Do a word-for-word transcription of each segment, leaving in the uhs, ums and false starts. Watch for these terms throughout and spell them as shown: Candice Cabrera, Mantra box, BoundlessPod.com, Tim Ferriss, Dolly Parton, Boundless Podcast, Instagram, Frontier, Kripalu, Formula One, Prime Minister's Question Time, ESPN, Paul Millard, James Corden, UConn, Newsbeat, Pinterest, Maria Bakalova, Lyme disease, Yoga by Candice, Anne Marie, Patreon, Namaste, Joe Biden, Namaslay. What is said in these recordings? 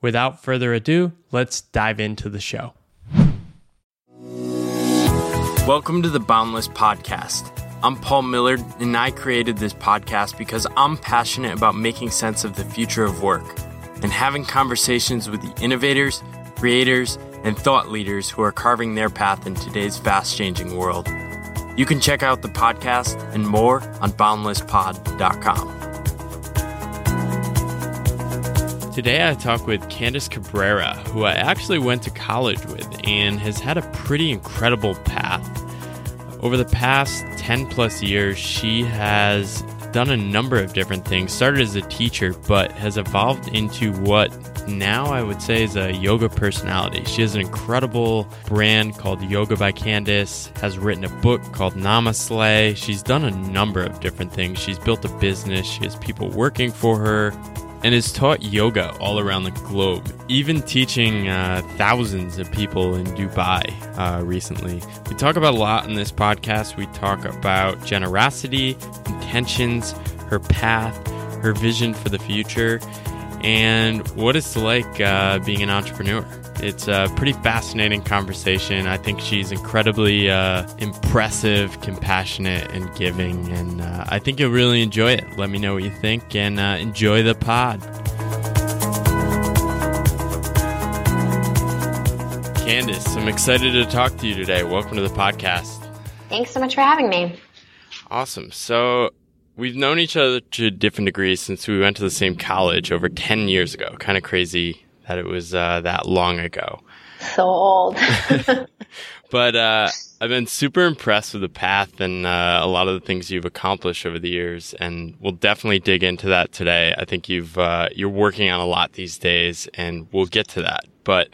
Without further ado, let's dive into the show. Welcome to the Boundless Podcast. I'm Paul Millard, and I created this podcast because I'm passionate about making sense of the future of work and having conversations with the innovators, creators, and thought leaders who are carving their path in today's fast-changing world. You can check out the podcast and more on Boundless Pod dot com. Today I talk with Candice Cabrera, who I actually went to college with and has had a pretty incredible path. Over the past ten plus years, she has done a number of different things, started as a teacher, but has evolved into what now I would say is a yoga personality. She has an incredible brand called Yoga by Candice, has written a book called Namaslay. She's done a number of different things. She's built a business, she has people working for her, and has taught yoga all around the globe, even teaching uh, thousands of people in Dubai uh, recently. We talk about a lot in this podcast. We talk about generosity, intentions, her path, her vision for the future, and what it's like uh, being an entrepreneur. It's a pretty fascinating conversation. I think she's incredibly uh, impressive, compassionate, and giving. And uh, I think you'll really enjoy it. Let me know what you think and uh, enjoy the pod. Candice, I'm excited to talk to you today. Welcome to the podcast. Thanks so much for having me. Awesome. So we've known each other to different degrees since we went to the same college over ten years ago. Kind of crazy that it was uh, that long ago. So old. But uh, I've been super impressed with the path and uh, a lot of the things you've accomplished over the years, and we'll definitely dig into that today. I think you've, uh, you're working on a lot these days, and we'll get to that. But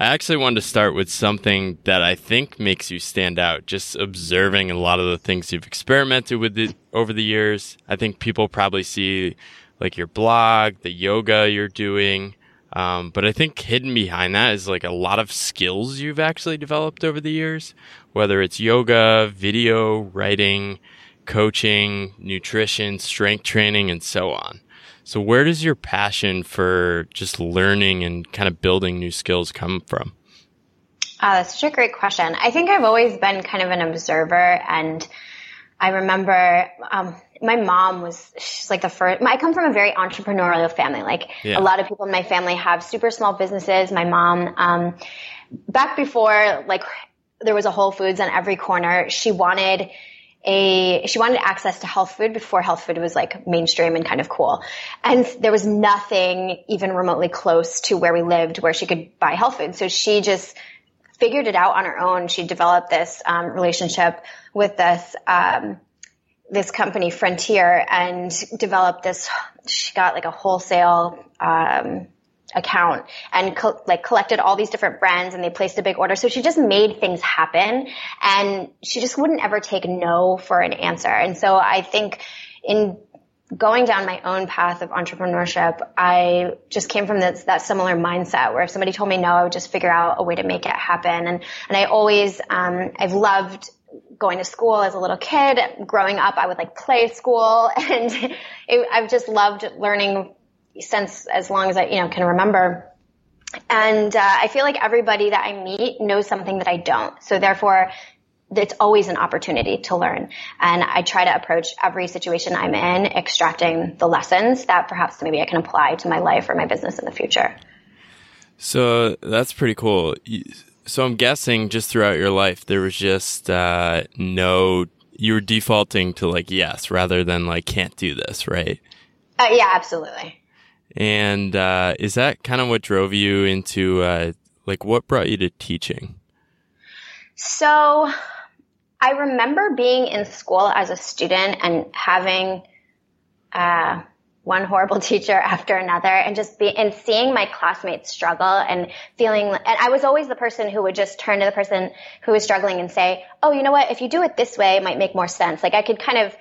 I actually wanted to start with something that I think makes you stand out, just observing a lot of the things you've experimented with the, over the years. I think people probably see like your blog, the yoga you're doing, Um, but I think hidden behind that is like a lot of skills you've actually developed over the years, whether it's yoga, video, writing, coaching, nutrition, strength training, and so on. So where does your passion for just learning and kind of building new skills come from? Uh, that's such a great question. I think I've always been kind of an observer, and I remember um, my mom was, she's like the first, I come from a very entrepreneurial family. Like yeah. A lot of people in my family have super small businesses. My mom, um, back before like there was a Whole Foods on every corner, she wanted a, she wanted access to health food before health food was like mainstream and kind of cool. And there was nothing even remotely close to where we lived where she could buy health food. So she just figured it out on her own. She developed this um, relationship with this um, this company, Frontier, and developed this. She got like a wholesale um, account and co- like collected all these different brands, and they placed a big order. So she just made things happen, and she just wouldn't ever take no for an answer. And so I think in going down my own path of entrepreneurship, I just came from this, that similar mindset where if somebody told me no, I would just figure out a way to make it happen. And, and I always, um, I've loved going to school as a little kid. Growing up, I would like play school, and it, I've just loved learning since as long as I, you know, can remember. And, uh, I feel like everybody that I meet knows something that I don't. So therefore, it's always an opportunity to learn. And I try to approach every situation I'm in, extracting the lessons that perhaps maybe I can apply to my life or my business in the future. So that's pretty cool. So I'm guessing just throughout your life, there was just uh, no, you were defaulting to like, yes, rather than like, can't do this, right? Uh, yeah, absolutely. And uh, is that kind of what drove you into, uh, like, what brought you to teaching? So I remember being in school as a student and having uh, one horrible teacher after another, and just be and seeing my classmates struggle and feeling. And I was always the person who would just turn to the person who was struggling and say, "Oh, you know what? If you do it this way, it might make more sense." Like I could kind of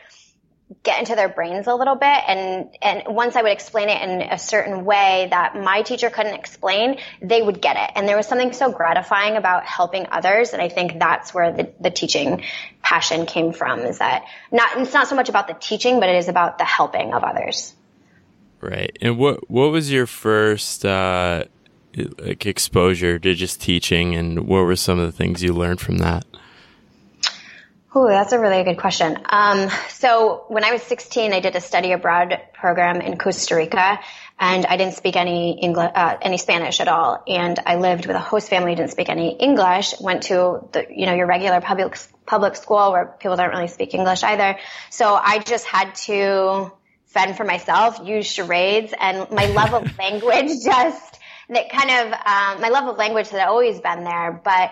get into their brains a little bit. And, and once I would explain it in a certain way that my teacher couldn't explain, they would get it. And there was something so gratifying about helping others. And I think that's where the, the teaching passion came from, is that not, it's not so much about the teaching, but it is about the helping of others. Right. And what, what was your first, uh, like exposure to just teaching, and what were some of the things you learned from that? Oh, that's a really good question. Um, so when I was sixteen, I did a study abroad program in Costa Rica, and I didn't speak any English, uh, any Spanish at all. And I lived with a host family who didn't speak any English, went to the, you know, your regular public, public school where people don't really speak English either. So I just had to fend for myself, use charades, and my love of language just, that kind of, um, my love of language had always been there, but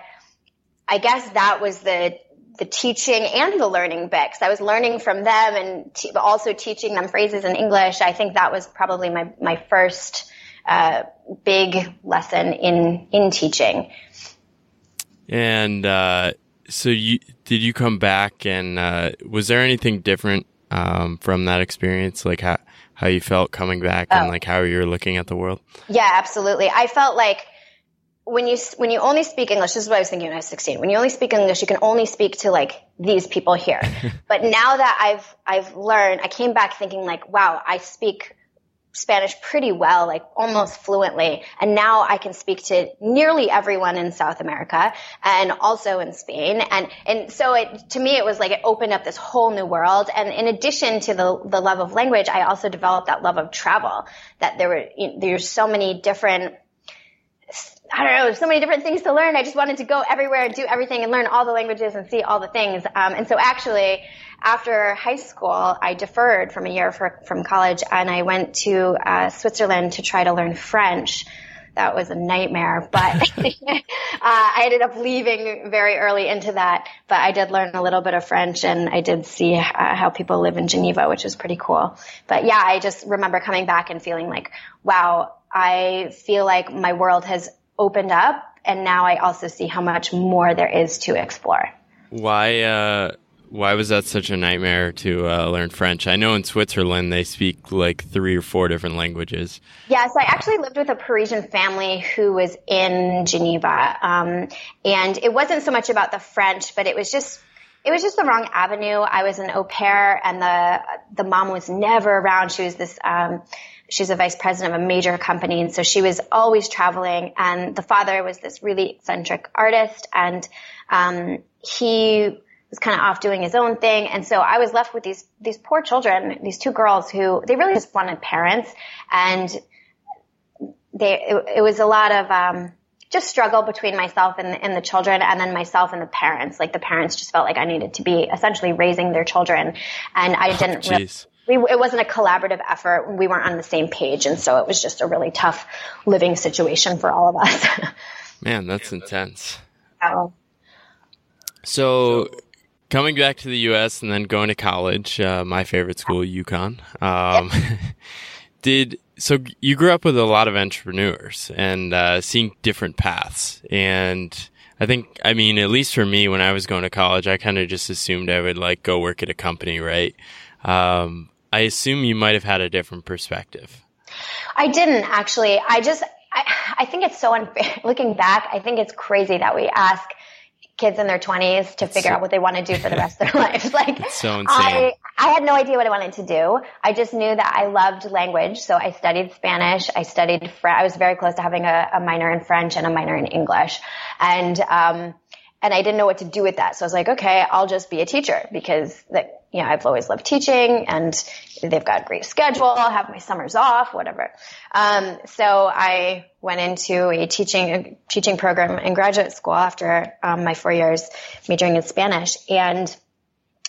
I guess that was the, the teaching and the learning bit, because I was learning from them and te- also teaching them phrases in English. I think that was probably my, my first uh, big lesson in, in teaching. And uh, so you, did you come back and uh, was there anything different um, from that experience? Like how, how you felt coming back oh. and like how you were looking at the world? Yeah, absolutely. I felt like, When you when you only speak English, this is what I was thinking when I was sixteen. When you only speak English, you can only speak to like these people here. But now that I've I've learned, I came back thinking like, wow, I speak Spanish pretty well, like almost fluently, and now I can speak to nearly everyone in South America and also in Spain. And and so it to me it was like it opened up this whole new world. And in addition to the the love of language, I also developed that love of travel. That there were you know, there's so many different. I don't know, there's so many different things to learn. I just wanted to go everywhere and do everything and learn all the languages and see all the things. Um, and so actually, after high school, I deferred from a year for, from college, and I went to uh, Switzerland to try to learn French. That was a nightmare, but uh, I ended up leaving very early into that. But I did learn a little bit of French, and I did see uh, how people live in Geneva, which was pretty cool. But yeah, I just remember coming back and feeling like, wow, I feel like my world has opened up, and now I also see how much more there is to explore. Why uh, why was that such a nightmare to uh, learn French? I know in Switzerland they speak like three or four different languages. Yeah, so I actually lived with a Parisian family who was in Geneva, um, and it wasn't so much about the French, but it was just It was just the wrong avenue. I was an au pair, and the the mom was never around. She was this, um, she's a vice president of a major company, and so she was always traveling. And the father was this really eccentric artist, and um, he was kind of off doing his own thing. And so I was left with these these poor children, these two girls who they really just wanted parents, and they it, it was a lot of. Um, just struggle between myself and, and the children, and then myself and the parents. Like the parents just felt like I needed to be essentially raising their children. And I didn't, oh, really, we, it wasn't a collaborative effort. We weren't on the same page. And so it was just a really tough living situation for all of us. Man, that's intense. Oh. So coming back to the U S and then going to college, uh, my favorite school, UConn, um, yep. did, So you grew up with a lot of entrepreneurs and uh, seeing different paths. And I think, I mean, at least for me, when I was going to college, I kind of just assumed I would like go work at a company, right? Um, I assume you might have had a different perspective. I didn't actually. I just, I, I think it's so unfair. Looking back, I think it's crazy that we ask kids in their twenties to figure so, out what they want to do for the rest of their lives. Like so I, I had no idea what I wanted to do. I just knew that I loved language. So I studied Spanish. I studied French. I was very close to having a, a minor in French and a minor in English. And, um, And I didn't know what to do with that. So I was like, okay, I'll just be a teacher because that, you know, I've always loved teaching and they've got a great schedule. I'll have my summers off, whatever. Um, so I went into a teaching, a teaching program in graduate school after um, my four years majoring in Spanish. And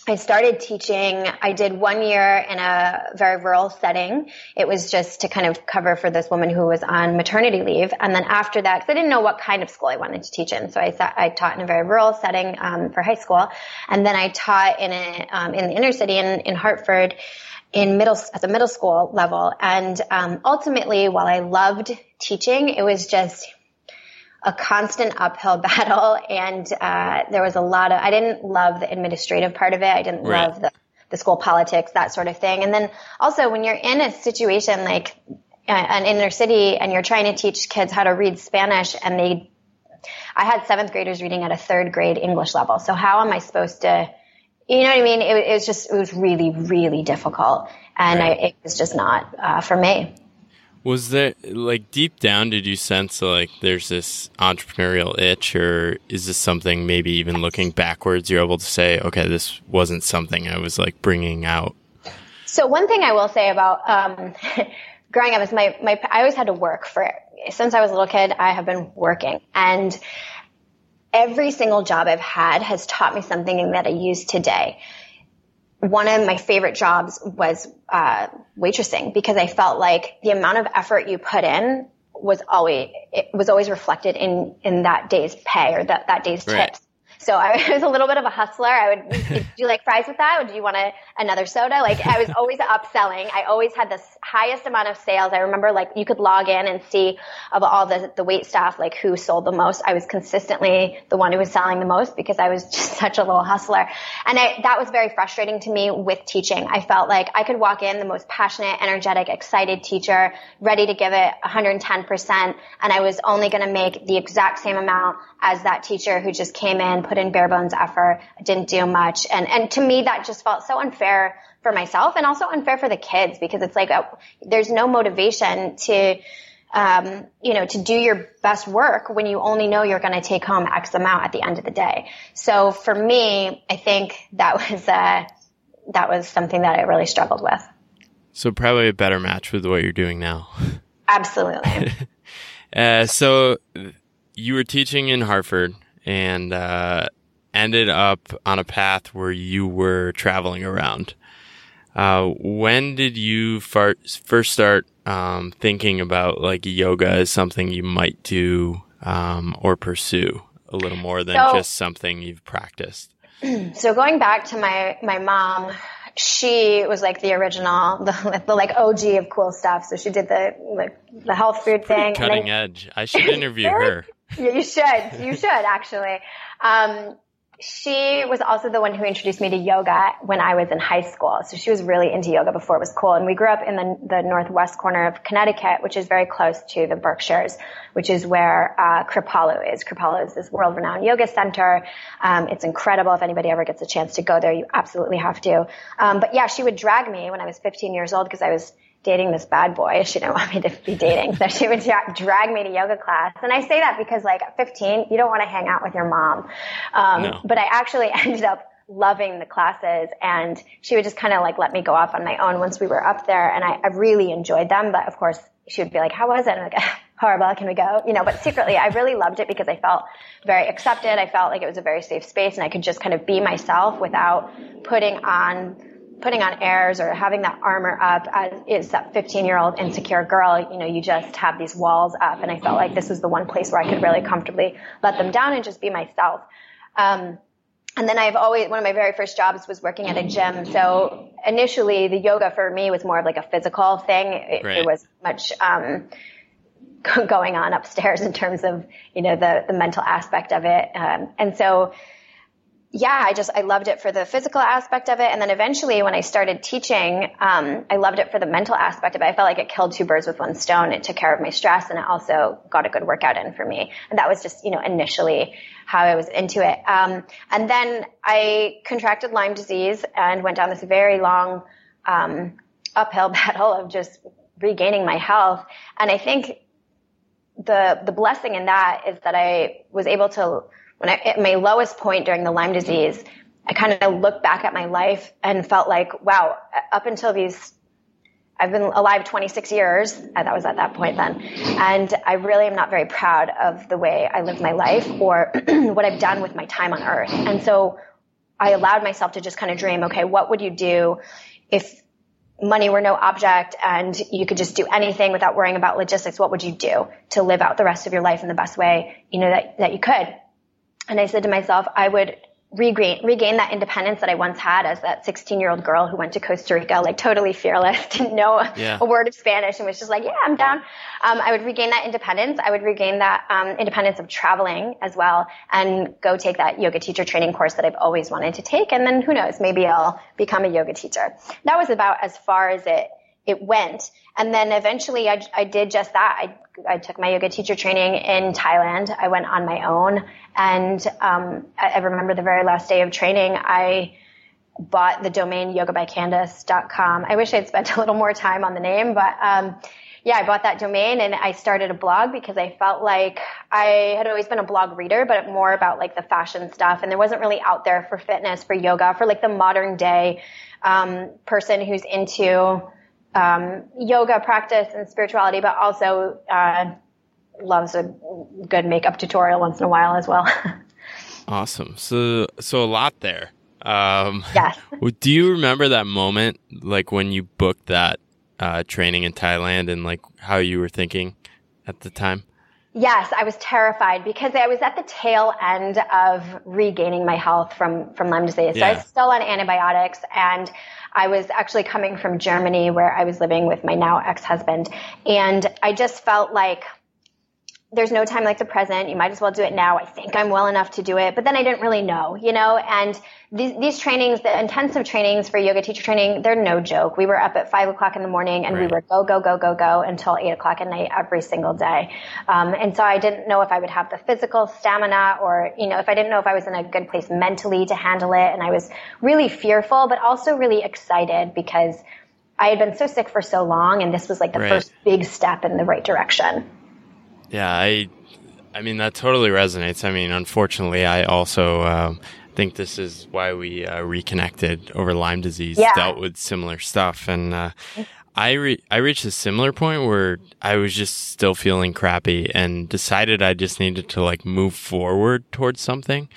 I started teaching. I did one year in a very rural setting. It was just to kind of cover for this woman who was on maternity leave. And then after that, because I didn't know what kind of school I wanted to teach in. So I thought I taught in a very rural setting, um, for high school. And then I taught in a, um, in the inner city in, in Hartford in middle, at the middle school level. And, um, ultimately, while I loved teaching, it was just a constant uphill battle, and uh there was a lot of, I didn't love the administrative part of it. I didn't right. love the, the school politics, that sort of thing. And then also when you're in a situation like an inner city and you're trying to teach kids how to read Spanish, and they, I had seventh graders reading at a third grade English level. So how am I supposed to, you know what I mean? It, it was just, it was really, really difficult. And right. I, it was just not uh for me. Was there, like, deep down, did you sense, like, there's this entrepreneurial itch, or is this something maybe even looking backwards, you're able to say, okay, this wasn't something I was, like, bringing out? So one thing I will say about um, growing up is my, my – I always had to work for – since I was a little kid, I have been working. And every single job I've had has taught me something that I use today. One of my favorite jobs was uh waitressing, because I felt like the amount of effort you put in was always, it was always reflected in, in that day's pay or that, that day's right. tips. So I was a little bit of a hustler. I would, do you like fries with that? Or do you want a, another soda? Like, I was always upselling. I always had the highest amount of sales. I remember, like, you could log in and see of all the, the wait staff, like, who sold the most. I was consistently the one who was selling the most because I was just such a little hustler. And I, that was very frustrating to me with teaching. I felt like I could walk in the most passionate, energetic, excited teacher, ready to give it one hundred ten percent. And I was only going to make the exact same amount as that teacher who just came in, put in bare bones effort, didn't do much. And, and to me, that just felt so unfair for myself and also unfair for the kids, because it's like, a, there's no motivation to, um, you know, to do your best work when you only know you're going to take home X amount at the end of the day. So for me, I think that was, uh, that was something that I really struggled with. So probably a better match with what you're doing now. Absolutely. uh, so you were teaching in Hartford and uh, ended up on a path where you were traveling around. Uh, when did you far- first start um, thinking about, like, yoga as something you might do um, or pursue a little more than so, just something you've practiced? So going back to my, my mom, she was like the original, the, the like O G of cool stuff. So she did the like, the health food thing. Cutting then, edge. I should interview her. Yeah, you should. You should, actually. Um, she was also the one who introduced me to yoga when I was in high school. So she was really into yoga before it was cool. And we grew up in the, the northwest corner of Connecticut, which is very close to the Berkshires, which is where uh, Kripalu is. Kripalu is this world-renowned yoga center. Um, it's incredible. If anybody ever gets a chance to go there, you absolutely have to. Um, but, yeah, she would drag me when I was fifteen years old because I was – dating this bad boy. She didn't want me to be dating. So she would dra- drag me to yoga class. And I say that because, like, at fifteen, you don't want to hang out with your mom. Um, no. But I actually ended up loving the classes, and she would just kind of, like, let me go off on my own once we were up there. And I, I really enjoyed them. But of course she would be like, how was it? And I'm like, horrible. Can we go? You know, but secretly I really loved it because I felt very accepted. I felt like it was a very safe space and I could just kind of be myself without putting on putting on airs or having that armor up as is that fifteen year old insecure girl. You know, you just have these walls up, and I felt like this was the one place where I could really comfortably let them down and just be myself. Um, and then I've always, one of my very first jobs was working at a gym. So initially the yoga for me was more of like a physical thing. It, right. it was much, um, going on upstairs in terms of, you know, the, the mental aspect of it. Um, and so, Yeah, I just, I loved it for the physical aspect of it. And then eventually when I started teaching, um, I loved it for the mental aspect of it. I felt like it killed two birds with one stone. It took care of my stress, and it also got a good workout in for me. And that was just, you know, initially how I was into it. Um, and then I contracted Lyme disease and went down this very long, um, uphill battle of just regaining my health. And I think the, the blessing in that is that I was able to when I at my lowest point during the Lyme disease, I kind of looked back at my life and felt like, wow, up until these, I've been alive twenty-six years, that was at that point then, and I really am not very proud of the way I lived my life or what I've done with my time on earth. And so I allowed myself to just kind of dream, okay, what would you do if money were no object and you could just do anything without worrying about logistics? What would you do to live out the rest of your life in the best way, you know, that, that you could? And I said to myself, I would regain, regain that independence that I once had as that sixteen year old girl who went to Costa Rica, like totally fearless, didn't know yeah. a word of Spanish and was just like, yeah, I'm down. Um, I would regain that independence. I would regain that, um, independence of traveling as well and go take that yoga teacher training course that I've always wanted to take. And then who knows, maybe I'll become a yoga teacher. That was about as far as it, it went. And then eventually I, I did just that. I, I took my yoga teacher training in Thailand. I went on my own. And um, I, I remember the very last day of training, I bought the domain yoga by candice dot com. I wish I'd spent a little more time on the name, but um, yeah, I bought that domain and I started a blog because I felt like I had always been a blog reader, but more about like the fashion stuff. And there wasn't really out there for fitness, for yoga, for like the modern day um, person who's into um, yoga practice and spirituality, but also, uh, loves a good makeup tutorial once in a while as well. Awesome. So, so a lot there. Um, yes. Do you remember that moment, like when you booked that, uh, training in Thailand and like how you were thinking at the time? Yes, I was terrified because I was at the tail end of regaining my health from, from Lyme disease. Yeah. So I was still on antibiotics, and I was actually coming from Germany where I was living with my now ex-husband. And I just felt like there's no time like the present. You might as well do it now. I think I'm well enough to do it. But then I didn't really know, you know, and these, these trainings, the intensive trainings for yoga teacher training, they're no joke. We were up at five o'clock in the morning and right. we were go, go, go, go, go until eight o'clock at night every single day. Um, and so I didn't know if I would have the physical stamina or, you know, if I didn't know if I was in a good place mentally to handle it. And I was really fearful, but also really excited because I had been so sick for so long. And this was like the right. first big step in the right direction. Yeah, I, I mean, that totally resonates. I mean, unfortunately, I also um, think this is why we uh, reconnected over Lyme disease, yeah. dealt with similar stuff. And uh, I re- I reached a similar point where I was just still feeling crappy and decided I just needed to, like, move forward towards something.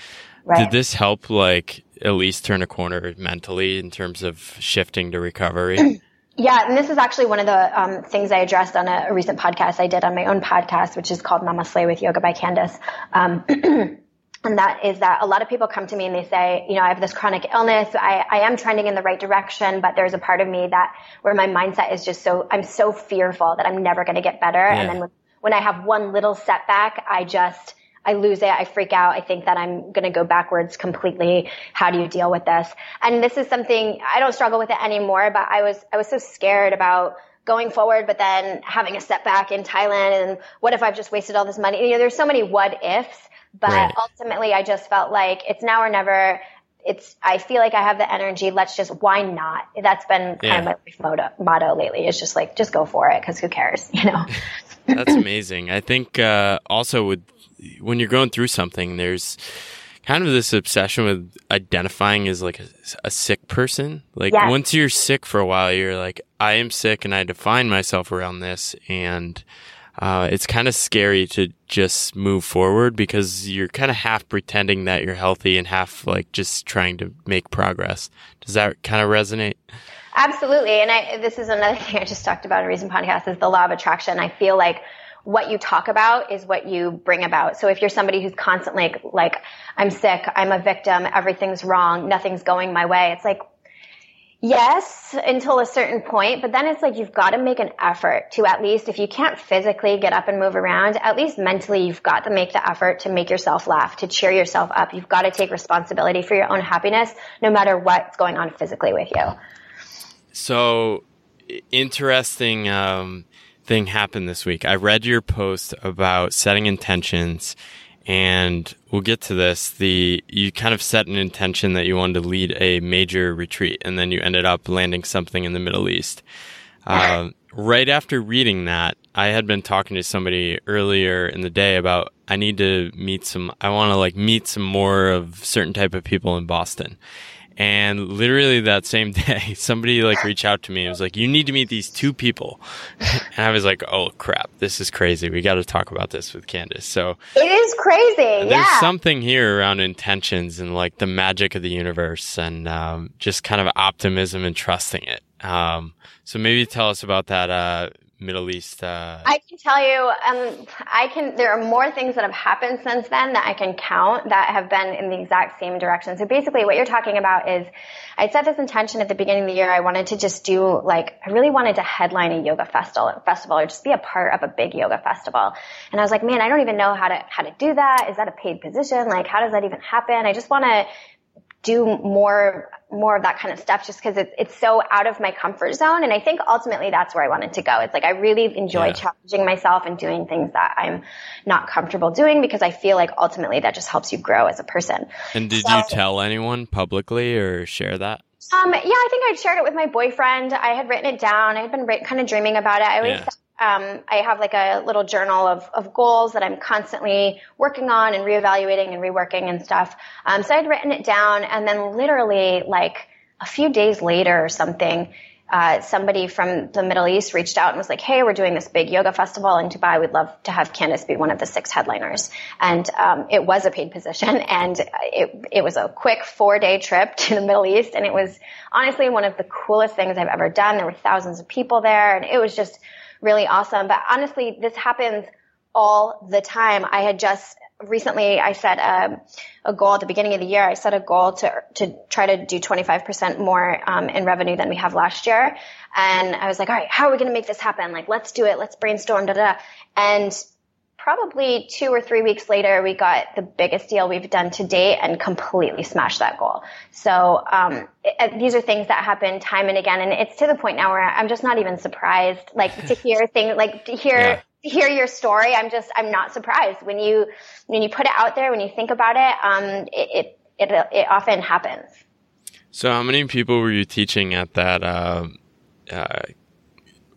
Right. Did this help, like, at least turn a corner mentally in terms of shifting to recovery? Yeah, and this is actually one of the um, things I addressed on a, a recent podcast I did on my own podcast, which is called Namaslay with Yoga by Candice. Um, and that is that a lot of people come to me and they say, you know, I have this chronic illness. I, I am trending in the right direction, but there's a part of me that where my mindset is just so, I'm so fearful that I'm never going to get better. Yeah. And then when, when I have one little setback, I just, I lose it. I freak out. I think that I'm going to go backwards completely. How do you deal with this? And this is something I don't struggle with it anymore, but I was, I was so scared about going forward, but then having a setback in Thailand. And what if I've just wasted all this money? You know, there's so many what ifs, but right. ultimately I just felt like it's now or never. It's, I feel like I have the energy. Let's just, why not? That's been kind yeah. of my life motto, motto lately. It's just like, just go for it. 'Cause who cares? You know, that's amazing. I think, uh, also with, when you're going through something, there's kind of this obsession with identifying as like a, a sick person. Like yes. once you're sick for a while, you're like, I am sick and I define myself around this. And uh, it's kind of scary to just move forward because you're kind of half pretending that you're healthy and half like just trying to make progress. Does that kind of resonate? Absolutely. And I, this is another thing I just talked about in a recent podcast is the law of attraction. I feel like what you talk about is what you bring about. So if you're somebody who's constantly like, like, I'm sick, I'm a victim, everything's wrong, nothing's going my way. It's like, yes, until a certain point, but then it's like, you've got to make an effort to at least, if you can't physically get up and move around, at least mentally, you've got to make the effort to make yourself laugh, to cheer yourself up. You've got to take responsibility for your own happiness, no matter what's going on physically with you. So interesting, um, thing happened this week. I read your post about setting intentions, and we'll get to this. The you kind of set an intention that you wanted to lead a major retreat, and then you ended up landing something in the Middle East. Uh, right after reading that, I had been talking to somebody earlier in the day about I need to meet some, I want to like meet some more of certain type of people in Boston. And literally that same day, somebody like reached out to me. It was like, you need to meet these two people. And I was like, oh crap, this is crazy. We got to talk about this with Candice. So it is crazy. There's yeah. something here around intentions and like the magic of the universe and um, just kind of optimism and trusting it. Um, so maybe tell us about that uh, Middle East. Uh... I can tell you, um, I can. There are more things that have happened since then that I can count that have been in the exact same direction. So basically what you're talking about is I set this intention at the beginning of the year. I wanted to just do like, I really wanted to headline a yoga festival, festival or just be a part of a big yoga festival. And I was like, man, I don't even know how to, how to do that. Is that a paid position? Like, how does that even happen? I just want to do more, more of that kind of stuff just because it's, it's so out of my comfort zone. And I think ultimately that's where I wanted to go. It's like, I really enjoy yeah. challenging myself and doing things that I'm not comfortable doing because I feel like ultimately that just helps you grow as a person. And did so, you tell anyone publicly or share that? Um, yeah, I think I'd shared it with my boyfriend. I had written it down. I had been written, kind of dreaming about it. I always yeah. Um, I have like a little journal of, of goals that I'm constantly working on and reevaluating and reworking and stuff. Um, so I'd written it down, and then literally like a few days later or something, uh, somebody from the Middle East reached out and was like, hey, we're doing this big yoga festival in Dubai. We'd love to have Candice be one of the six headliners. And, um, it was a paid position, and it, it was a quick four day trip to the Middle East. And it was honestly one of the coolest things I've ever done. There were thousands of people there, and it was just really awesome. But honestly, this happens all the time. I had just recently, I set a, a goal at the beginning of the year. I set a goal to to try to do twenty-five percent more um, in revenue than we have last year. And I was like, all right, how are we going to make this happen? Like, let's do it. Let's brainstorm, da da. And probably two or three weeks later, we got the biggest deal we've done to date and completely smashed that goal. So um, it, these are things that happen time and again. And it's to the point now where I'm just not even surprised, like to hear things, like to hear yeah. to hear your story. I'm just, I'm not surprised when you when you put it out there, when you think about it. Um, it it it, it often happens. So, how many people were you teaching at that Uh, uh,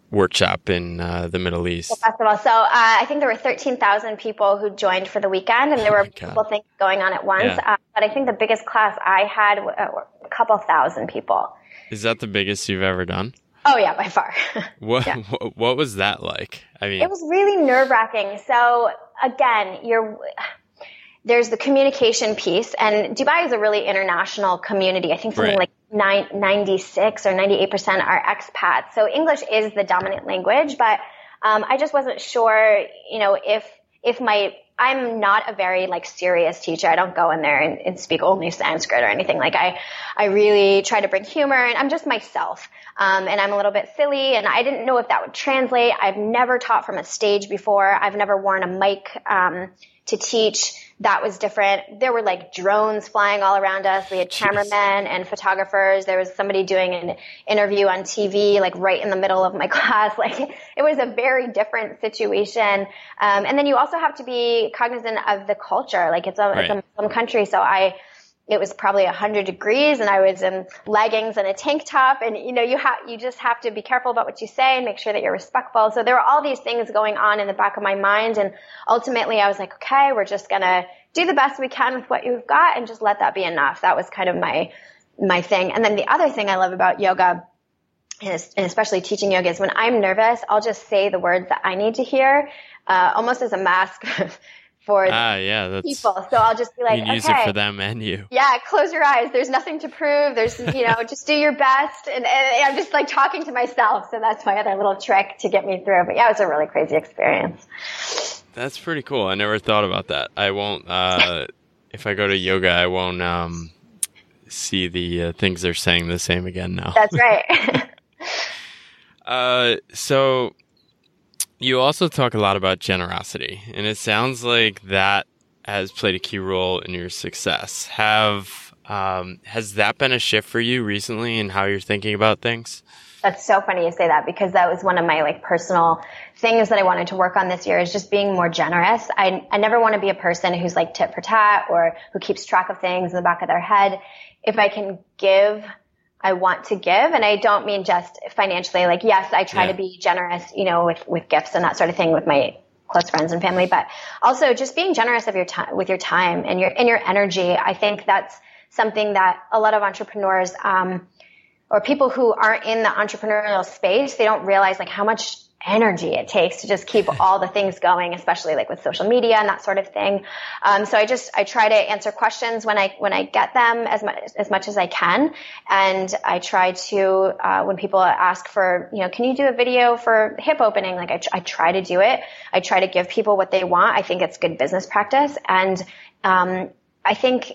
workshop in uh, the Middle East? Well, first of all, so uh, I think there were thirteen thousand people who joined for the weekend, and there oh were multiple things going on at once. Yeah. Uh, but I think the biggest class I had was a couple thousand people. Is that the biggest you've ever done? Oh, yeah, by far. What, yeah. what, what was that like? I mean, it was really nerve-wracking. So, again, you're... there's the communication piece, and Dubai is a really international community. I think something right. like ninety-six or ninety-eight percent are expats. So English is the dominant language, but um, I just wasn't sure, you know, if if my – I'm not a very, like, serious teacher. I don't go in there and, and speak only Sanskrit or anything. Like, I, I really try to bring humor, and I'm just myself, um, and I'm a little bit silly, and I didn't know if that would translate. I've never taught from a stage before. I've never worn a mic um, to teach. That was different. There were like drones flying all around us. We had cameramen Jeez. and photographers. There was somebody doing an interview on T V, like right in the middle of my class. Like it was a very different situation. Um, and then you also have to be cognizant of the culture. Like it's a, right. it's a Muslim country. So I, it was probably a hundred degrees, and I was in leggings and a tank top. And you know, you have, you just have to be careful about what you say and make sure that you're respectful. So there were all these things going on in the back of my mind. And ultimately I was like, okay, we're just going to do the best we can with what you've got and just let that be enough. That was kind of my, my thing. And then the other thing I love about yoga is, and especially teaching yoga, is when I'm nervous, I'll just say the words that I need to hear, uh, almost as a mask for ah, yeah, that's, people. So I'll just be like, okay. You use it for them and you. Yeah, close your eyes. There's nothing to prove. There's, you know, just do your best. And, and I'm just like talking to myself. So that's my other little trick to get me through. But yeah, it was a really crazy experience. That's pretty cool. I never thought about that. I won't, uh, if I go to yoga, I won't um, see the uh, things they're saying the same again now. That's right. uh, so... You also talk a lot about generosity, and it sounds like that has played a key role in your success. Have um, has that been a shift for you recently in how you're thinking about things? That's so funny you say that, because that was one of my like personal things that I wanted to work on this year, is just being more generous. I I never want to be a person who's like tit for tat or who keeps track of things in the back of their head. If I can give, I want to give. And I don't mean just financially. Like, yes, I try yeah. to be generous, you know, with, with gifts and that sort of thing with my close friends and family, but also just being generous of your time, with your time and your, and your energy. I think that's something that a lot of entrepreneurs, um, or people who aren't in the entrepreneurial space, they don't realize like how much energy it takes to just keep all the things going, especially like with social media and that sort of thing. Um, so I just, I try to answer questions when I, when I get them as much, as much as I can. And I try to, uh, when people ask for, you know, can you do a video for hip opening? Like I, I try to do it. I try to give people what they want. I think it's good business practice. And, um, I think,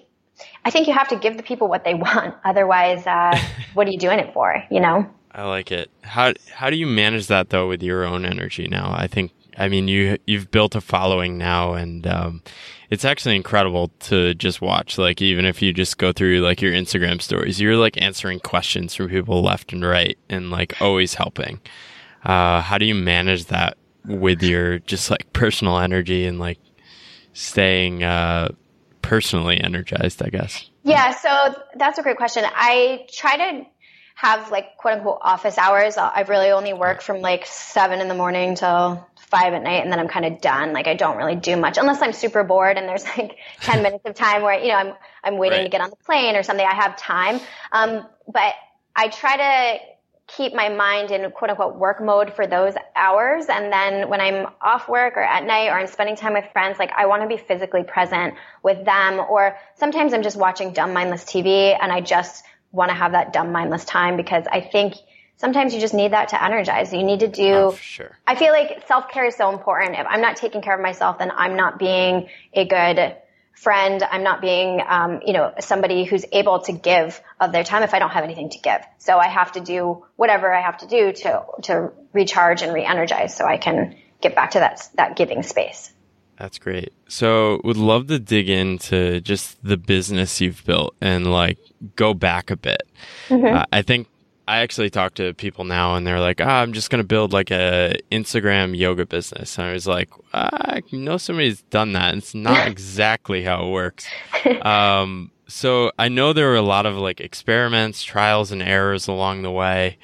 I think you have to give the people what they want. Otherwise, uh, what are you doing it for? You know? I like it. How how do you manage that though with your own energy now? I think I mean you you've built a following now, and um, it's actually incredible to just watch. Like even if you just go through like your Instagram stories, you're like answering questions from people left and right, and like always helping. Uh, how do you manage that with your just like personal energy and like staying uh, personally energized? I guess. Yeah. So that's a great question. I try to have like quote unquote office hours. I really only work from like seven in the morning till five at night. And then I'm kind of done. Like I don't really do much unless I'm super bored and there's like ten minutes of time where, you know, I'm, I'm waiting right. to get on the plane or something. I have time. Um, but I try to keep my mind in quote unquote work mode for those hours. And then when I'm off work or at night or I'm spending time with friends, like I want to be physically present with them. Or sometimes I'm just watching dumb mindless T V and I just want to have that dumb mindless time, because I think sometimes you just need that to energize. You need to do, oh, sure. I feel like self-care is so important. If I'm not taking care of myself, then I'm not being a good friend. I'm not being, um, you know, somebody who's able to give of their time if I don't have anything to give. So I have to do whatever I have to do to, to recharge and re-energize so I can get back to that, that giving space. That's great. So would love to dig into just the business you've built and like go back a bit. Mm-hmm. Uh, I think I actually talk to people now and they're like, oh, I'm just going to build like a Instagram yoga business. And I was like, I know somebody's done that. It's not exactly how it works. Um, so I know there were a lot of like experiments, trials and errors along the way.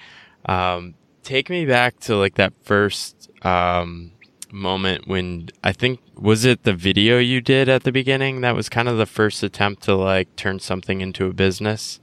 Um, take me back to like that first, um, moment when I think, was it the video you did at the beginning that was kind of the first attempt to like turn something into a business?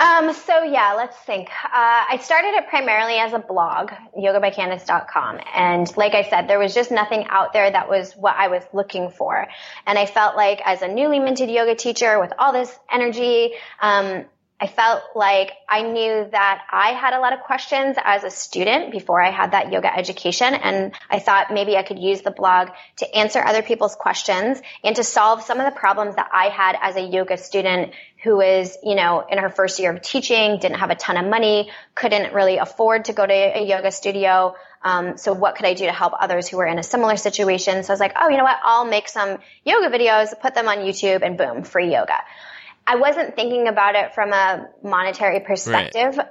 Um, so yeah, let's think. Uh, I started it primarily as a blog, yoga by candice dot com. And like I said, there was just nothing out there that was what I was looking for. And I felt like as a newly minted yoga teacher with all this energy, um, I felt like I knew that I had a lot of questions as a student before I had that yoga education. And I thought maybe I could use the blog to answer other people's questions and to solve some of the problems that I had as a yoga student who is, you know, in her first year of teaching, didn't have a ton of money, couldn't really afford to go to a yoga studio. Um, so what could I do to help others who were in a similar situation? So I was like, oh, you know what? I'll make some yoga videos, put them on YouTube, and boom, free yoga. I wasn't thinking about it from a monetary perspective. Right.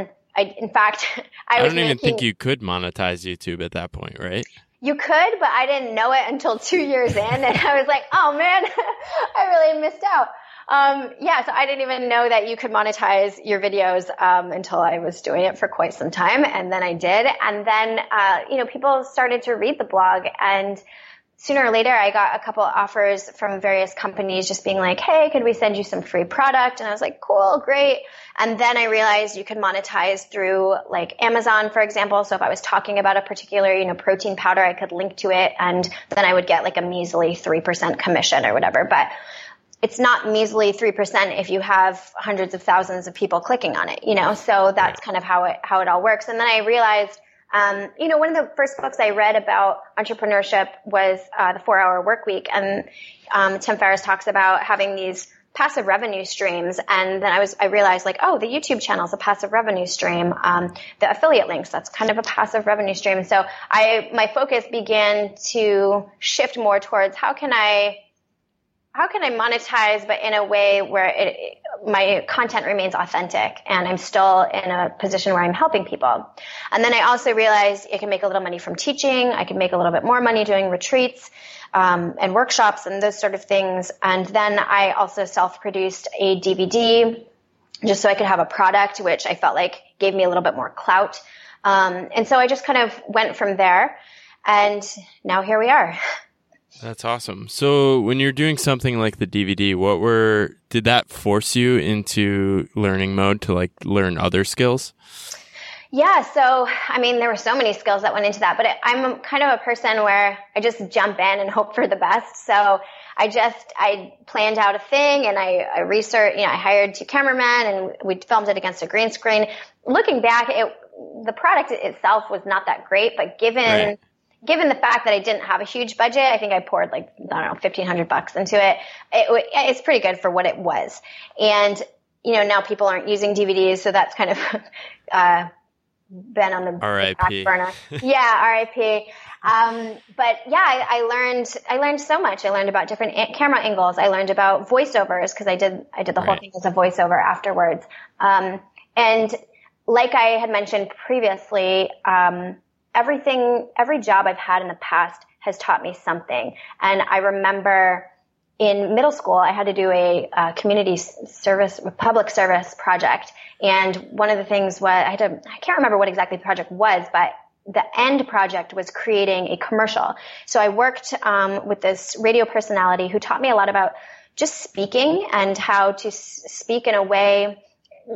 Um, I, in fact, I, I was I don't even making, think you could monetize YouTube at that point, right? You could, but I didn't know it until two years in. And I was like, oh man, I really missed out. Um, yeah, so I didn't even know that you could monetize your videos um, until I was doing it for quite some time. And then I did. And then, uh, you know, people started to read the blog, and sooner or later, I got a couple offers from various companies just being like, hey, could we send you some free product? And I was like, cool, great. And then I realized you could monetize through like Amazon, for example. So if I was talking about a particular, you know, protein powder, I could link to it, and then I would get like a measly three percent commission or whatever. But it's not measly three percent if you have hundreds of thousands of people clicking on it, you know? So that's kind of how it, how it all works. And then I realized, Um, you know, one of the first books I read about entrepreneurship was uh, The four hour Workweek. And um, Tim Ferriss talks about having these passive revenue streams. And then I was I realized like, oh, the YouTube channel is a passive revenue stream. Um, the affiliate links, that's kind of a passive revenue stream. And so I my focus began to shift more towards how can I how can I monetize, but in a way where it, my content remains authentic and I'm still in a position where I'm helping people. And then I also realized I can make a little money from teaching. I can make a little bit more money doing retreats, um, and workshops and those sort of things. And then I also self-produced a D V D just so I could have a product, which I felt like gave me a little bit more clout. Um, and so I just kind of went from there. And now here we are. That's awesome. So when you're doing something like the D V D, what were, did that force you into learning mode to like learn other skills? Yeah. So, I mean, there were so many skills that went into that, but it, I'm kind of a person where I just jump in and hope for the best. So I just, I planned out a thing and I, I researched, you know, I hired two cameramen and we filmed it against a green screen. Looking back, it, the product itself was not that great, but given, right. given the fact that I didn't have a huge budget, I think I poured like, I don't know, fifteen hundred bucks into it. It, it's pretty good for what it was. And, you know, now people aren't using D V Ds. So that's kind of, uh, been on the back burner. Yeah, R I P. Um, but yeah, I, I learned, I learned so much. I learned about different a- camera angles. I learned about voiceovers because I did, I did the whole right. thing as a voiceover afterwards. Um, and like I had mentioned previously, um, everything, every job I've had in the past has taught me something. And I remember in middle school, I had to do a, a community service, public service project. And one of the things was, I had to, I can't remember what exactly the project was, but the end project was creating a commercial. So I worked um, with this radio personality who taught me a lot about just speaking and how to s- speak in a way,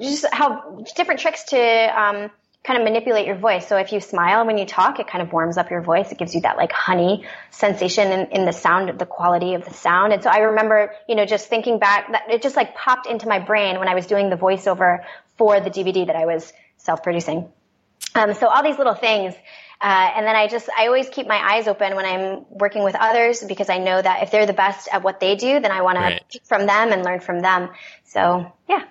just how different tricks to um, kind of manipulate your voice. So if you smile when you talk, it kind of warms up your voice. It gives you that like honey sensation in, in the sound, the quality of the sound. And so I remember, you know, just thinking back that it just like popped into my brain when I was doing the voiceover for the D V D that I was self-producing. Um, so all these little things. Uh, and then I just, I always keep my eyes open when I'm working with others because I know that if they're the best at what they do, then I want right. to pick from them and learn from them. So yeah.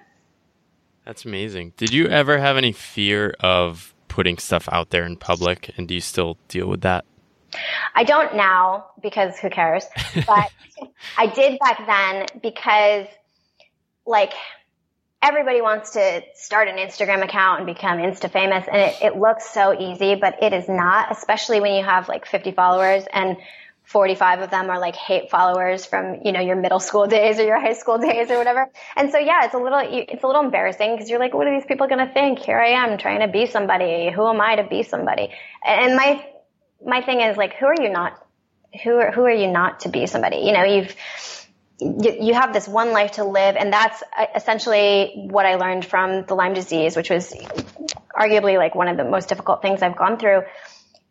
That's amazing. Did you ever have any fear of putting stuff out there in public, and do you still deal with that? I don't now because who cares? But I did back then because like everybody wants to start an Instagram account and become Insta famous, and it, it looks so easy, but it is not, especially when you have like fifty followers and forty-five of them are like hate followers from, you know, your middle school days or your high school days or whatever. And so, yeah, it's a little, it's a little embarrassing because you're like, what are these people going to think? Here I am trying to be somebody. Who am I to be somebody? And my, my thing is like, who are you not, who are, who are you not to be somebody? You know, you've, you, you have this one life to live. And that's essentially what I learned from the Lyme disease, which was arguably like one of the most difficult things I've gone through.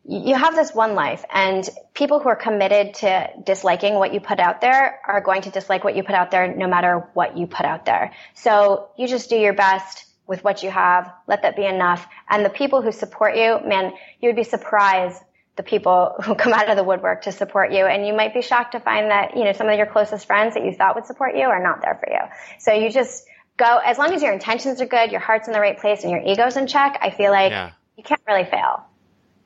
You have this one life, and people who are committed to disliking what you put out there are going to dislike what you put out there no matter what you put out there. So you just do your best with what you have. Let that be enough. And the people who support you, man, you would be surprised the people who come out of the woodwork to support you. And you might be shocked to find that, you know, some of your closest friends that you thought would support you are not there for you. So you just go, as long as your intentions are good, your heart's in the right place, and your ego's in check, I feel like yeah. you can't really fail.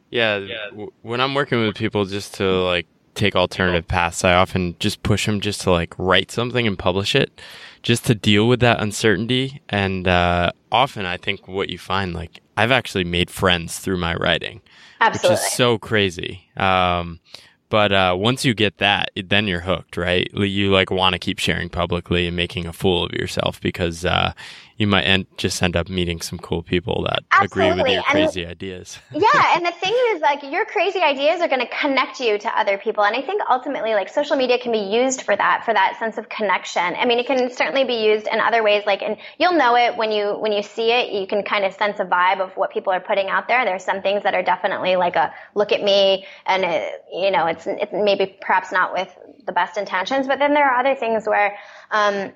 Yeah, yeah. W- when I'm working with people just to like take alternative paths, I often just push them just to like write something and publish it just to deal with that uncertainty. And uh, often I think what you find, like I've actually made friends through my writing, Absolutely. Which is so crazy. Um, but uh, once you get that, it, then you're hooked, right? You like want to keep sharing publicly and making a fool of yourself because uh, you might end, just end up meeting some cool people that Absolutely. Agree with your crazy and, ideas. Yeah, and the thing is, like, your crazy ideas are going to connect you to other people. And I think ultimately, like, social media can be used for that, for that sense of connection. I mean, it can certainly be used in other ways, like, and you'll know it when you when you see it. You can kind of sense a vibe of what people are putting out there. There's some things that are definitely like a look at me, and it, you know, it's it's maybe perhaps not with the best intentions. But then there are other things where, um,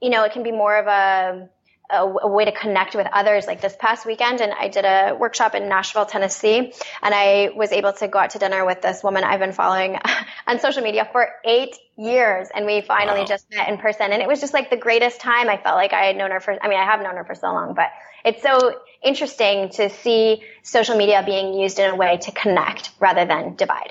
you know, it can be more of a a way to connect with others. Like this past weekend, and I did a workshop in Nashville, Tennessee, and I was able to go out to dinner with this woman I've been following on social media for eight years. And we finally wow. just met in person. And it was just like the greatest time. I felt like I had known her for, I mean, I have known her for so long, but it's so interesting to see social media being used in a way to connect rather than divide.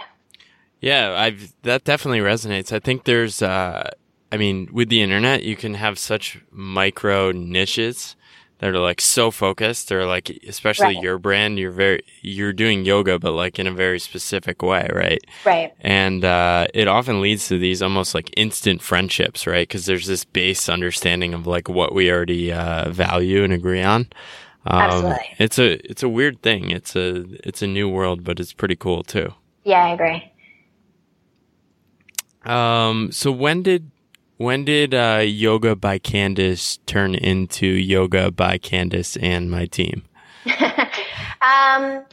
Yeah, I've, that definitely resonates. I think there's, uh, I mean, with the internet, you can have such micro niches that are like so focused, or like, especially right. your brand, you're very, you're doing yoga, but like in a very specific way, right? Right. And, uh, it often leads to these almost like instant friendships, right? Cause there's this base understanding of like what we already, uh, value and agree on. Um, Absolutely. it's a, it's a weird thing. It's a, it's a new world, but it's pretty cool too. Yeah, I agree. Um, so when did when did uh, Yoga by Candice turn into Yoga by Candice and my team? um,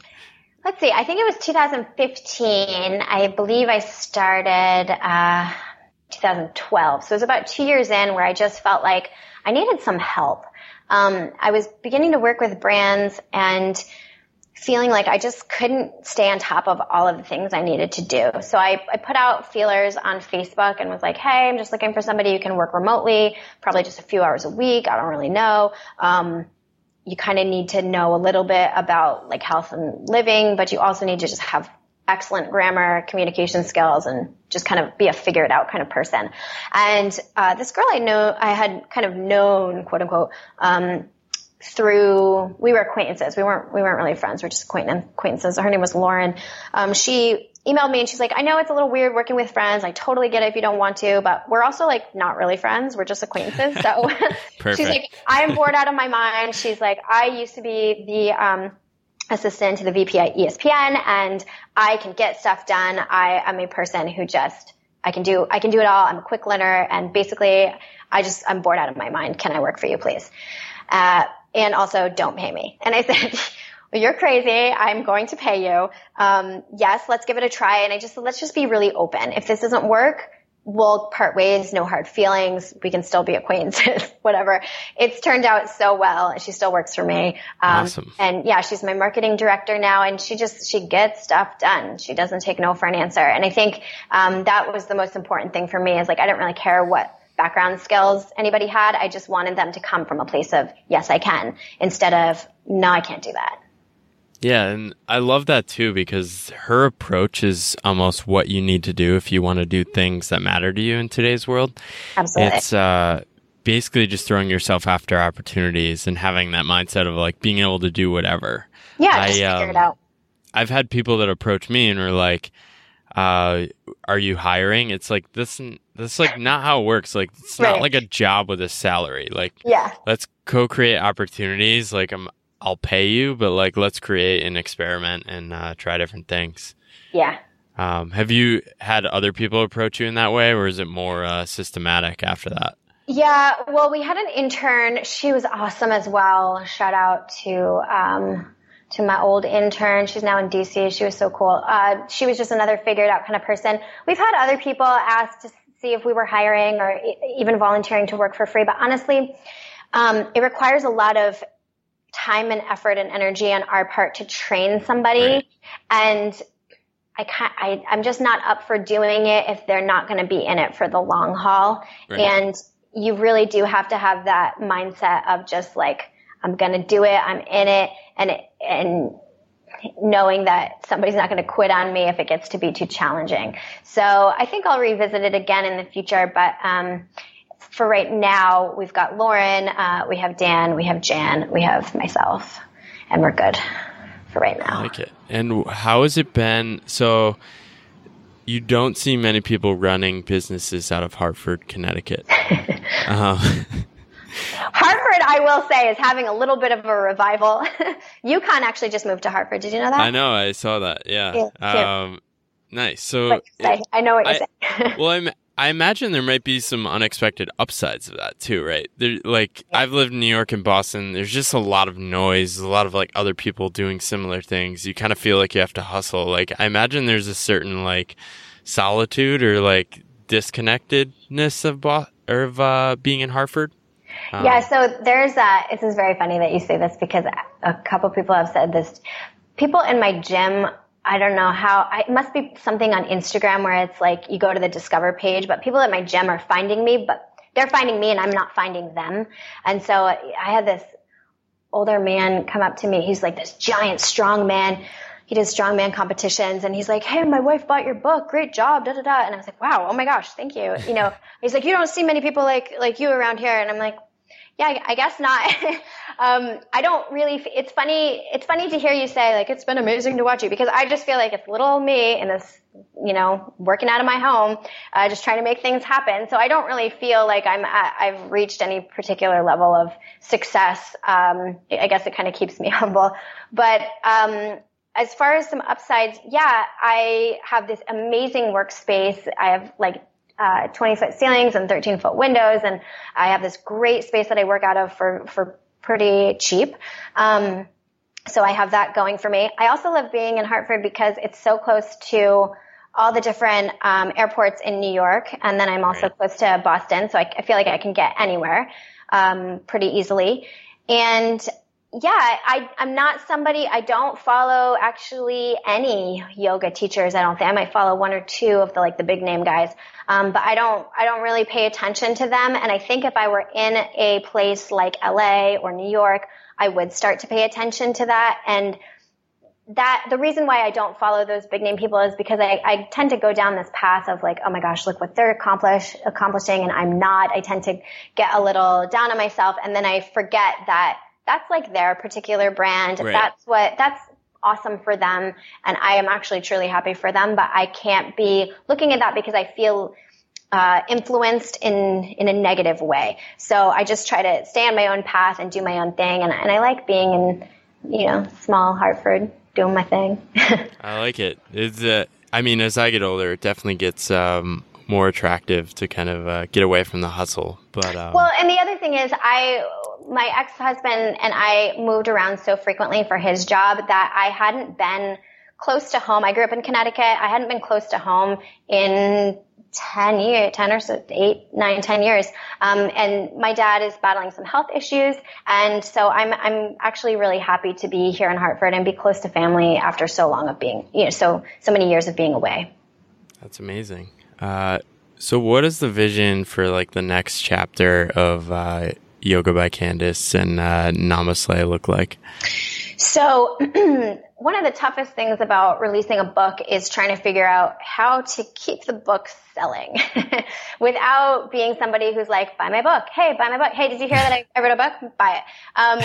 let's see. I think it was two thousand fifteen. I believe I started uh, two thousand twelve. So it was about two years in where I just felt like I needed some help. Um, I was beginning to work with brands and feeling like I just couldn't stay on top of all of the things I needed to do. So I, I put out feelers on Facebook and was like, hey, I'm just looking for somebody who can work remotely, probably just a few hours a week. I don't really know. Um, you kind of need to know a little bit about like health and living, but you also need to just have excellent grammar, communication skills, and just kind of be a figure it out kind of person. And uh, this girl I know, I had kind of known, quote unquote, um, through, we were acquaintances. We weren't, we weren't really friends. We were just acquaintances. Her name was Lauren. Um, she emailed me and she's like, I know it's a little weird working with friends. I totally get it if you don't want to, but we're also like not really friends. We're just acquaintances. So she's like, I am bored out of my mind. She's like, I used to be the, um, assistant to the V P at E S P N and I can get stuff done. I am a person who just, I can do, I can do it all. I'm a quick learner. And basically I just, I'm bored out of my mind. Can I work for you, please? Uh, And also, don't pay me. And I said, well, you're crazy. I'm going to pay you. Um, yes, let's give it a try. And I just said, let's just be really open. If this doesn't work, we'll part ways, no hard feelings. We can still be acquaintances, whatever. It's turned out so well. She still works for me. Um, awesome. And yeah, she's my marketing director now. And she just, she gets stuff done. She doesn't take no for an answer. And I think um, that was the most important thing for me is like, I didn't really care what background skills anybody had. I just wanted them to come from a place of, yes, I can, instead of, no, I can't do that. Yeah. And I love that too, because her approach is almost what you need to do if you want to do things that matter to you in today's world. Absolutely. It's uh, basically just throwing yourself after opportunities and having that mindset of like being able to do whatever. Yeah. I, just um, figure it out. I've had people that approach me and are like, uh, are you hiring? It's like, this That's like not how it works. Like it's right. Not like a job with a salary. Like yeah. Let's co-create opportunities. Like I'm, I'll pay you, but like let's create and experiment and uh, try different things. Yeah. Um, have you had other people approach you in that way, or is it more uh, systematic after that? Yeah. Well, we had an intern. She was awesome as well. Shout out to um, to my old intern. She's now in D C. She was so cool. Uh, she was just another figured out kind of person. We've had other people ask to see if we were hiring or even volunteering to work for free. But honestly, um, it requires a lot of time and effort and energy on our part to train somebody. Right. And I can't, I, I'm just not up for doing it if they're not going to be in it for the long haul. Right. And you really do have to have that mindset of just like, I'm going to do it. I'm in it. And, it, and knowing that somebody's not going to quit on me if it gets to be too challenging. So I think I'll revisit it again in the future. But um, for right now, we've got Lauren, uh, we have Dan, we have Jan, we have myself, and we're good for right now. I like it. And how has it been? So you don't see many people running businesses out of Hartford, Connecticut. um Hartford, I will say, is having a little bit of a revival. UConn actually just moved to Hartford. Did you know that? I know. I saw that. Yeah. yeah um, nice. So what you say. I know what you're I, saying. well, I'm, I imagine there might be some unexpected upsides of that too, right? There, like yeah. I've lived in New York and Boston. There's just a lot of noise, a lot of like other people doing similar things. You kind of feel like you have to hustle. Like I imagine there's a certain like solitude or like disconnectedness of Bo- or of uh, being in Hartford. Um, yeah, so there's uh this is very funny that you say this because a couple people have said this. People in my gym, I don't know how, I, it must be something on Instagram where it's like you go to the Discover page, but people at my gym are finding me, but they're finding me and I'm not finding them. And so I had this older man come up to me. He's like this giant strong man. He does strongman competitions and he's like, hey, my wife bought your book. Great job. Da, da, da. And I was like, wow. Oh my gosh. Thank you. You know, he's like, you don't see many people like, like you around here. And I'm like, yeah, I guess not. um, I don't really, f- it's funny. It's funny to hear you say like, it's been amazing to watch you because I just feel like it's little me in this, you know, working out of my home, uh, just trying to make things happen. So I don't really feel like I'm, at, I've reached any particular level of success. Um, I guess it kind of keeps me humble, but, um, as far as some upsides, yeah, I have this amazing workspace. I have like uh, twenty foot ceilings and thirteen foot windows, and I have this great space that I work out of for, for pretty cheap. Um, so I have that going for me. I also love being in Hartford because it's so close to all the different um, airports in New York, and then I'm also right. close to Boston, so I, I feel like I can get anywhere um, pretty easily. And yeah, I, I'm not somebody, I don't follow actually any yoga teachers. I don't think I might follow one or two of the, like the big name guys. Um, but I don't, I don't really pay attention to them. And I think if I were in a place like L A or New York, I would start to pay attention to that. And that, the reason why I don't follow those big name people is because I, I tend to go down this path of like, oh my gosh, look what they're accomplish, accomplishing. And I'm not, I tend to get a little down on myself. And then I forget that that's like their particular brand. Right. That's what, that's awesome for them. And I am actually truly happy for them, but I can't be looking at that because I feel uh, influenced in, in a negative way. So I just try to stay on my own path and do my own thing. And, and I like being in, you know, small Hartford, doing my thing. I like it. It's, uh, I mean, as I get older, it definitely gets, um, more attractive to kind of uh, get away from the hustle. But um, well, and the other thing is I, my ex-husband and I moved around so frequently for his job that I hadn't been close to home. I grew up in Connecticut. I hadn't been close to home in ten years, ten or so, eight, nine, ten years. Um, and my dad is battling some health issues. And so I'm, I'm actually really happy to be here in Hartford and be close to family after so long of being, you know, so, so many years of being away. That's amazing. Uh, so what is the vision for like the next chapter of uh, Yoga by Candice and uh, Namaslay look like? So one of the toughest things about releasing a book is trying to figure out how to keep the book selling without being somebody who's like, buy my book. Hey, buy my book. Hey, did you hear that I, I wrote a book? Buy it. Um,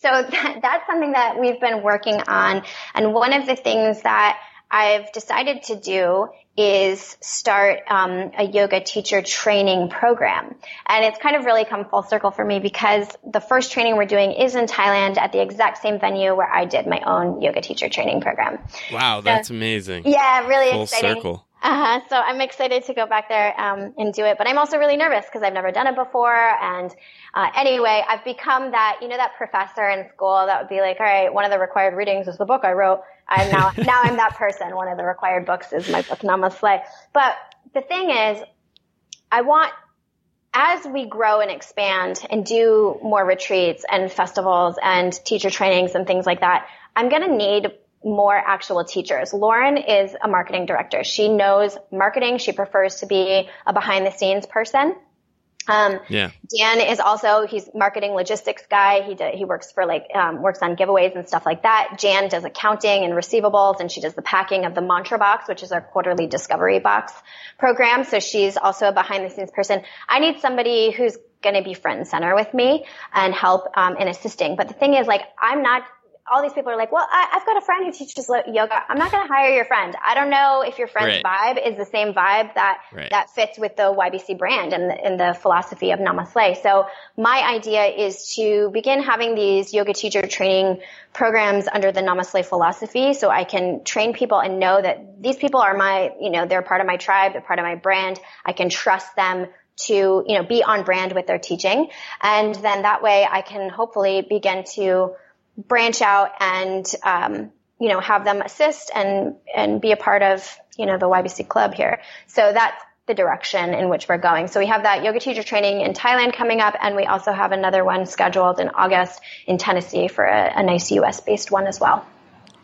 so that, that's something that we've been working on. And one of the things that I've decided to do is start um, a yoga teacher training program. And it's kind of really come full circle for me because the first training we're doing is in Thailand at the exact same venue where I did my own yoga teacher training program. Wow, that's so amazing. Yeah, really full exciting. Full circle. Uh-huh. So I'm excited to go back there um, and do it. But I'm also really nervous because I've never done it before. And uh, anyway, I've become that, you know, that professor in school that would be like, all right, one of the required readings is the book I wrote. I'm now, now I'm that person. One of the required books is my book, Namaslay. But the thing is, I want, as we grow and expand and do more retreats and festivals and teacher trainings and things like that, I'm going to need more actual teachers. Lauren is a marketing director. She knows marketing. She prefers to be a behind the scenes person. Um, yeah. Dan is also, he's marketing logistics guy. He do, he works for like, um, works on giveaways and stuff like that. Jan does accounting and receivables, and she does the packing of the Mantra box, which is our quarterly discovery box program. So she's also a behind the scenes person. I need somebody who's going to be front and center with me and help, um, in assisting. But the thing is, like, I'm not, all these people are like, well, I, I've got a friend who teaches yoga. I'm not going to hire your friend. I don't know if your friend's right. vibe is the same vibe that right. that fits with the Y B C brand and the, and the philosophy of Namaste. So my idea is to begin having these yoga teacher training programs under the Namaste philosophy, so I can train people and know that these people are my, you know, they're part of my tribe, they're part of my brand. I can trust them to, you know, be on brand with their teaching, and then that way I can hopefully begin to branch out and, um, you know, have them assist and, and be a part of, you know, the Y B C club here. So that's the direction in which we're going. So we have that yoga teacher training in Thailand coming up, and we also have another one scheduled in August in Tennessee for a, a nice U S based one as well.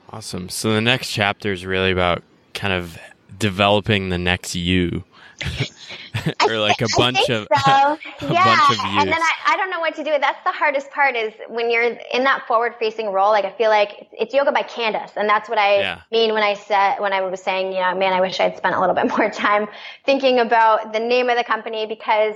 Awesome. So the next chapter is really about kind of developing the next you. or like a bunch of so. a yeah bunch of and then I, I don't know what to do. That's the hardest part, is when you're in that forward facing role. Like, I feel like it's, it's Yoga by Candice, and that's what I yeah. mean when I said when I was saying, you know, man, I wish I'd spent a little bit more time thinking about the name of the company, because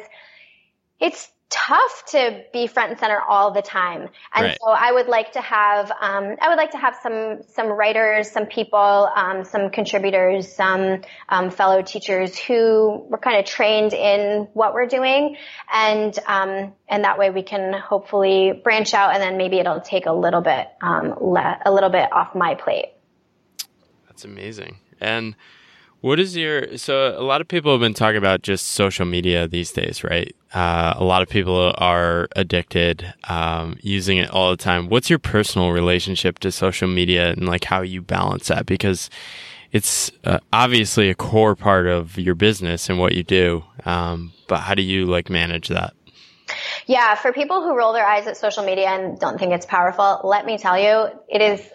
it's tough to be front and center all the time. And right. so I would like to have, um, I would like to have some, some writers, some people, um, some contributors, some, um, fellow teachers who were kind of trained in what we're doing. And, um, and that way we can hopefully branch out, and then maybe it'll take a little bit, um, le- a little bit off my plate. That's amazing. And what is your, so a lot of people have been talking about just social media these days, right? Uh, a lot of people are addicted, um, using it all the time. What's your personal relationship to social media and like how you balance that? Because it's uh, obviously a core part of your business and what you do. Um, but how do you like manage that? Yeah. For people who roll their eyes at social media and don't think it's powerful, let me tell you, it is.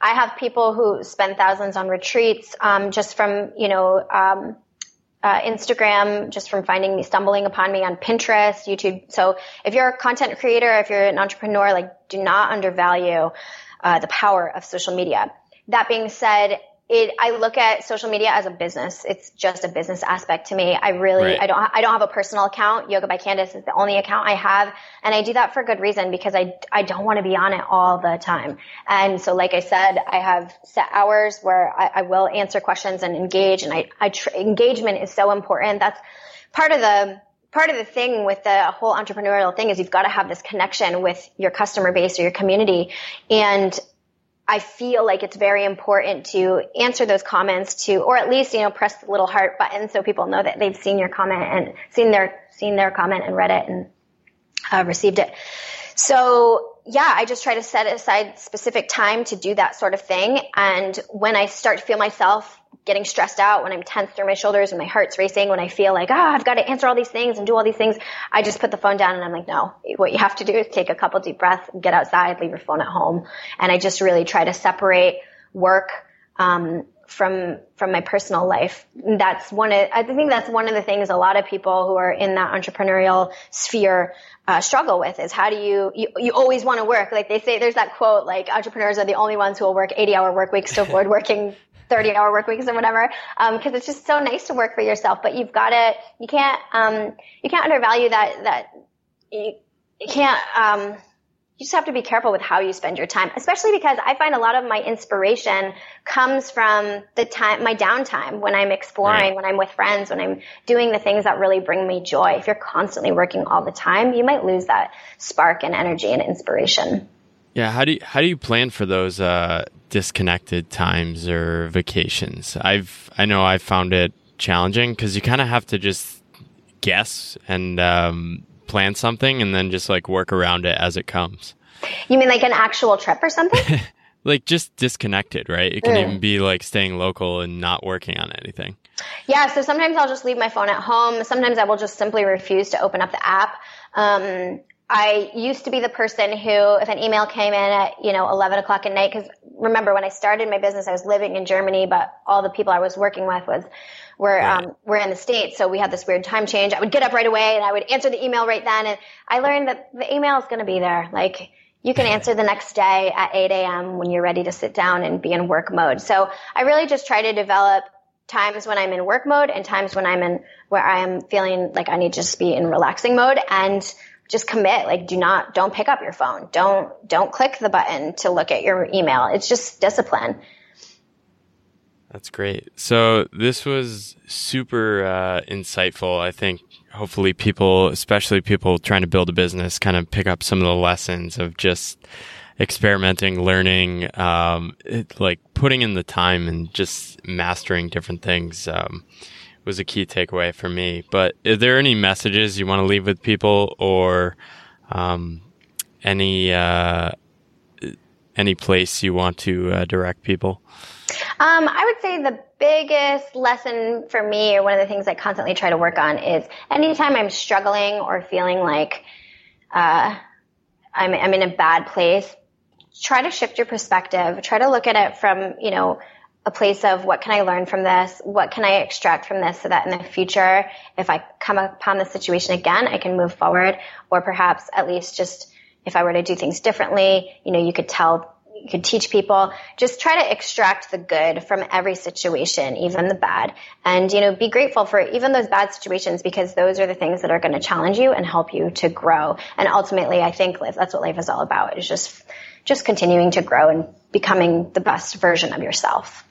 I have people who spend thousands on retreats, um, just from, you know, um, uh, Instagram, just from finding me, stumbling upon me on Pinterest, YouTube. So if you're a content creator, if you're an entrepreneur, like do not undervalue, uh, the power of social media. That being said, it, I look at social media as a business. It's just a business aspect to me. I really, right. I don't, I don't have a personal account. Yoga by Candice is the only account I have. And I do that for good reason because I, I don't want to be on it all the time. And so, like I said, I have set hours where I, I will answer questions and engage. And I, I, tr- engagement is so important. That's part of the, part of the thing with the whole entrepreneurial thing is you've got to have this connection with your customer base or your community. And I feel like it's very important to answer those comments to, or at least, you know, press the little heart button so people know that they've seen your comment and seen their, seen their comment and read it and uh, received it. So yeah, I just try to set aside specific time to do that sort of thing. And when I start to feel myself getting stressed out, when I'm tense through my shoulders and my heart's racing, when I feel like, oh, I've got to answer all these things and do all these things, I just put the phone down and I'm like, no, what you have to do is take a couple deep breaths, get outside, leave your phone at home. And I just really try to separate work, um, from, from my personal life. That's one of, I think that's one of the things a lot of people who are in that entrepreneurial sphere, uh, struggle with is how do you, you, you always want to work. Like they say, there's that quote, like entrepreneurs are the only ones who will work eighty hour work weeks, so forward working thirty hour work weeks or whatever. Um, cause it's just so nice to work for yourself, but you've got to, you can't, um, you can't undervalue that, that you, you can't, um, you just have to be careful with how you spend your time, especially because I find a lot of my inspiration comes from the time, my downtime, when I'm exploring, right. when I'm with friends, when I'm doing the things that really bring me joy. If you're constantly working all the time, you might lose that spark and energy and inspiration. Yeah. How do you, how do you plan for those, uh, disconnected times or vacations? I've, I know I found it challenging because you kind of have to just guess and, um, plan something and then just like work around it as it comes. You mean like an actual trip or something? Like just disconnected, right? It can mm. even be like staying local and not working on anything. Yeah. So sometimes I'll just leave my phone at home. Sometimes I will just simply refuse to open up the app. Um, I used to be the person who, if an email came in at, you know, eleven o'clock at night, because remember when I started my business, I was living in Germany, but all the people I was working with was, were, right. um, were in the States. So we had this weird time change. I would get up right away and I would answer the email right then. And I learned that the email is going to be there. Like you can answer the next day at eight a.m. when you're ready to sit down and be in work mode. So I really just try to develop times when I'm in work mode and times when I'm in, where I am feeling like I need to just be in relaxing mode. And just commit, like do not, don't pick up your phone. Don't, don't click the button to look at your email. It's just discipline. That's great. So this was super uh, insightful. I think hopefully people, especially people trying to build a business, kind of pick up some of the lessons of just experimenting, learning, um, it, like putting in the time and just mastering different things. Um, was a key takeaway for me. But are there any messages you want to leave with people or um, any uh, any place you want to uh, direct people? Um, I would say the biggest lesson for me, or one of the things I constantly try to work on, is anytime I'm struggling or feeling like uh, I'm, I'm in a bad place, try to shift your perspective. Try to look at it from, you know, a place of what can I learn from this? What can I extract from this so that in the future, if I come upon this situation again, I can move forward? Or perhaps at least just if I were to do things differently, you know, you could tell, you could teach people. Just try to extract the good from every situation, even the bad. And, you know, be grateful for even those bad situations because those are the things that are going to challenge you and help you to grow. And ultimately, I think that's what life is all about, is just, just continuing to grow and becoming the best version of yourself.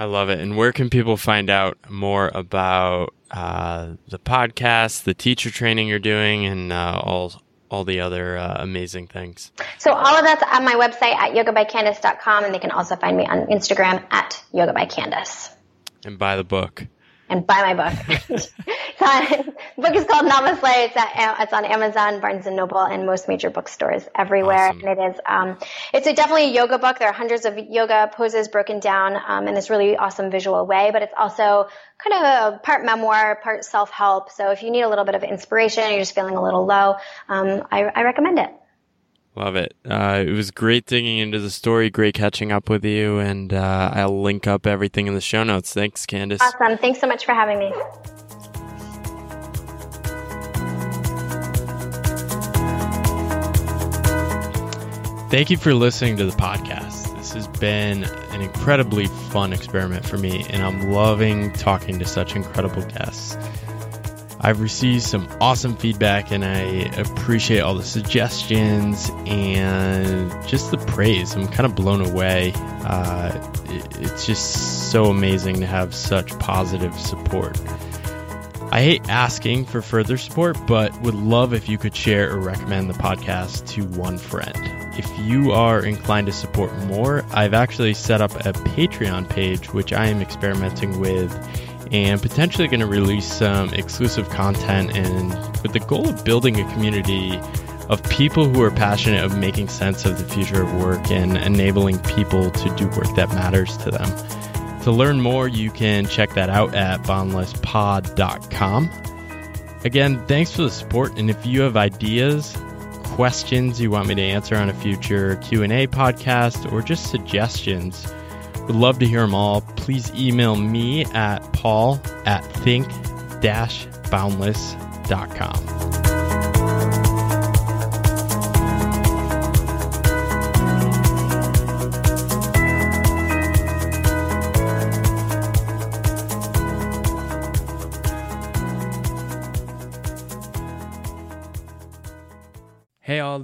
I love it. And where can people find out more about uh, the podcast, the teacher training you're doing, and uh, all all the other uh, amazing things? So all of that's on my website at yoga by candice dot com, and they can also find me on Instagram at yogabycandice. And buy the book. And buy my book. The book is called Namaslay. It's, at, it's on Amazon, Barnes and Noble, and most major bookstores everywhere. Awesome. And it is, um, it's a definitely a yoga book. There are hundreds of yoga poses broken down um, in this really awesome visual way, but it's also kind of a part memoir, part self-help. So if you need a little bit of inspiration and you're just feeling a little low, um, I, I recommend it. Love it. Uh, it was great digging into the story. Great catching up with you. And uh, I'll link up everything in the show notes. Thanks, Candice. Awesome. Thanks so much for having me. Thank you for listening to the podcast. This has been an incredibly fun experiment for me, and I'm loving talking to such incredible guests. I've received some awesome feedback, and I appreciate all the suggestions and just the praise. I'm kind of blown away. Uh, it, it's just so amazing to have such positive support. I hate asking for further support, but would love if you could share or recommend the podcast to one friend. If you are inclined to support more, I've actually set up a Patreon page, which I am experimenting with, and potentially going to release some exclusive content, and with the goal of building a community of people who are passionate of making sense of the future of work and enabling people to do work that matters to them. To learn more, you can check that out at boundless pod dot com. Again, thanks for the support, and if you have ideas, questions you want me to answer on a future Q and A podcast, or just suggestions, would love to hear them all. Please email me at paul at think dash boundless dot com. Hey all,